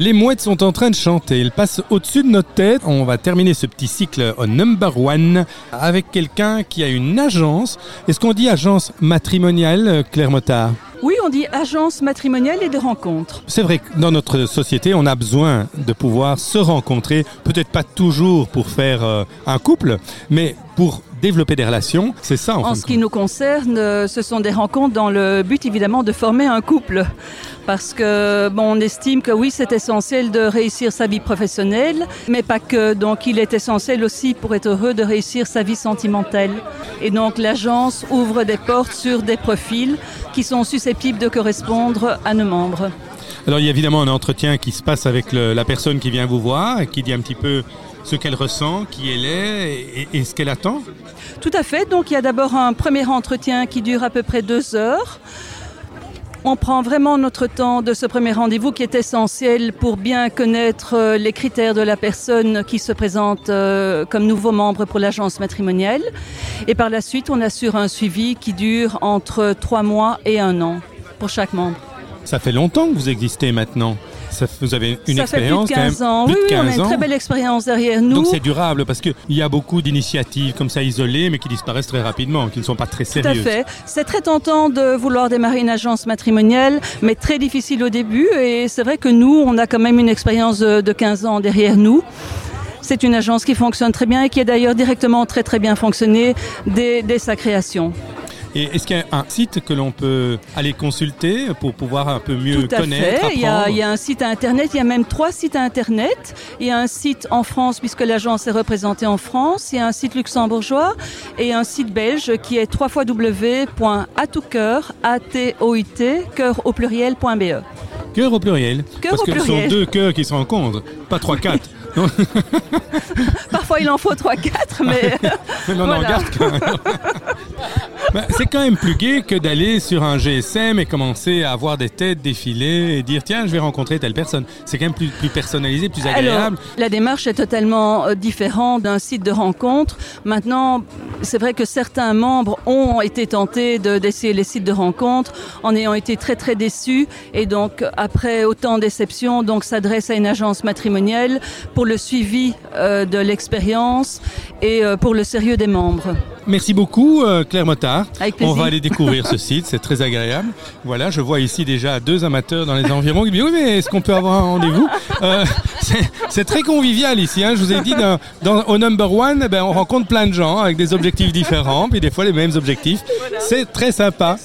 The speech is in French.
Les mouettes sont en train de chanter, elles passent au-dessus de notre tête. On va terminer ce petit cycle au Number One avec quelqu'un qui a une agence. Est-ce qu'on dit agence matrimoniale, Claire Mottard ? Oui, on dit agence matrimoniale et de rencontres. C'est vrai que dans notre société, on a besoin de pouvoir se rencontrer, peut-être pas toujours pour faire un couple, mais pour développer des relations, c'est ça en ce qui nous concerne, ce sont des rencontres dans le but évidemment de former un couple. Parce que on estime que oui, c'est essentiel de réussir sa vie professionnelle, mais pas que. Donc il est essentiel aussi pour être heureux de réussir sa vie sentimentale. Et donc l'agence ouvre des portes sur des profils qui sont susceptibles de correspondre à nos membres. Alors il y a évidemment un entretien qui se passe avec la personne qui vient vous voir et qui dit un petit peu ce qu'elle ressent, qui elle est et ce qu'elle attend. Tout à fait. Donc il y a d'abord un premier entretien qui dure à peu près 2 heures. On prend vraiment notre temps de ce premier rendez-vous qui est essentiel pour bien connaître les critères de la personne qui se présente comme nouveau membre pour l'agence matrimoniale. Et par la suite, on assure un suivi qui dure entre 3 mois et 1 an pour chaque membre. Ça fait longtemps que vous existez maintenant. Vous avez une expérience quand même. Ça fait plus de 15 ans. On a une très belle expérience derrière nous. Donc c'est durable parce qu'il y a beaucoup d'initiatives comme ça isolées mais qui disparaissent très rapidement, qui ne sont pas très sérieuses. Tout à fait. C'est très tentant de vouloir démarrer une agence matrimoniale mais très difficile au début et c'est vrai que nous, on a quand même une expérience de 15 ans derrière nous. C'est une agence qui fonctionne très bien et qui a d'ailleurs directement très très bien fonctionné dès sa création. Et est-ce qu'il y a un site que l'on peut aller consulter pour pouvoir un peu mieux connaître, apprendre ? Il y a un site internet, il y a même 3 sites internet. Il y a un site en France puisque l'agence est représentée en France, il y a un site luxembourgeois et un site belge qui est www.atoutcoeur.be. Cœur au pluriel, parce que ce sont 2 cœurs qui se rencontrent, pas 3-4. Parfois il en faut 3-4, mais non, voilà. On garde quand même. C'est quand même plus gai que d'aller sur un GSM et commencer à avoir des têtes défiler et dire « Tiens, je vais rencontrer telle personne ». C'est quand même plus personnalisé, plus agréable. Alors, la démarche est totalement différente d'un site de rencontre. Maintenant, c'est vrai que certains membres ont été tentés d'essayer les sites de rencontre en ayant été très très déçus. Et donc, après autant de déceptions, s'adressent à une agence matrimoniale pour le suivi de l'expérience et pour le sérieux des membres. Merci beaucoup Claire Mottard. Avec plaisir. On va aller découvrir ce site, c'est très agréable. Voilà, je vois ici déjà 2 amateurs dans les environs qui disent oui mais est-ce qu'on peut avoir un rendez-vous c'est très convivial ici. Je vous ai dit au Number One, on rencontre plein de gens avec des objectifs différents puis des fois les mêmes objectifs. Voilà. C'est très sympa.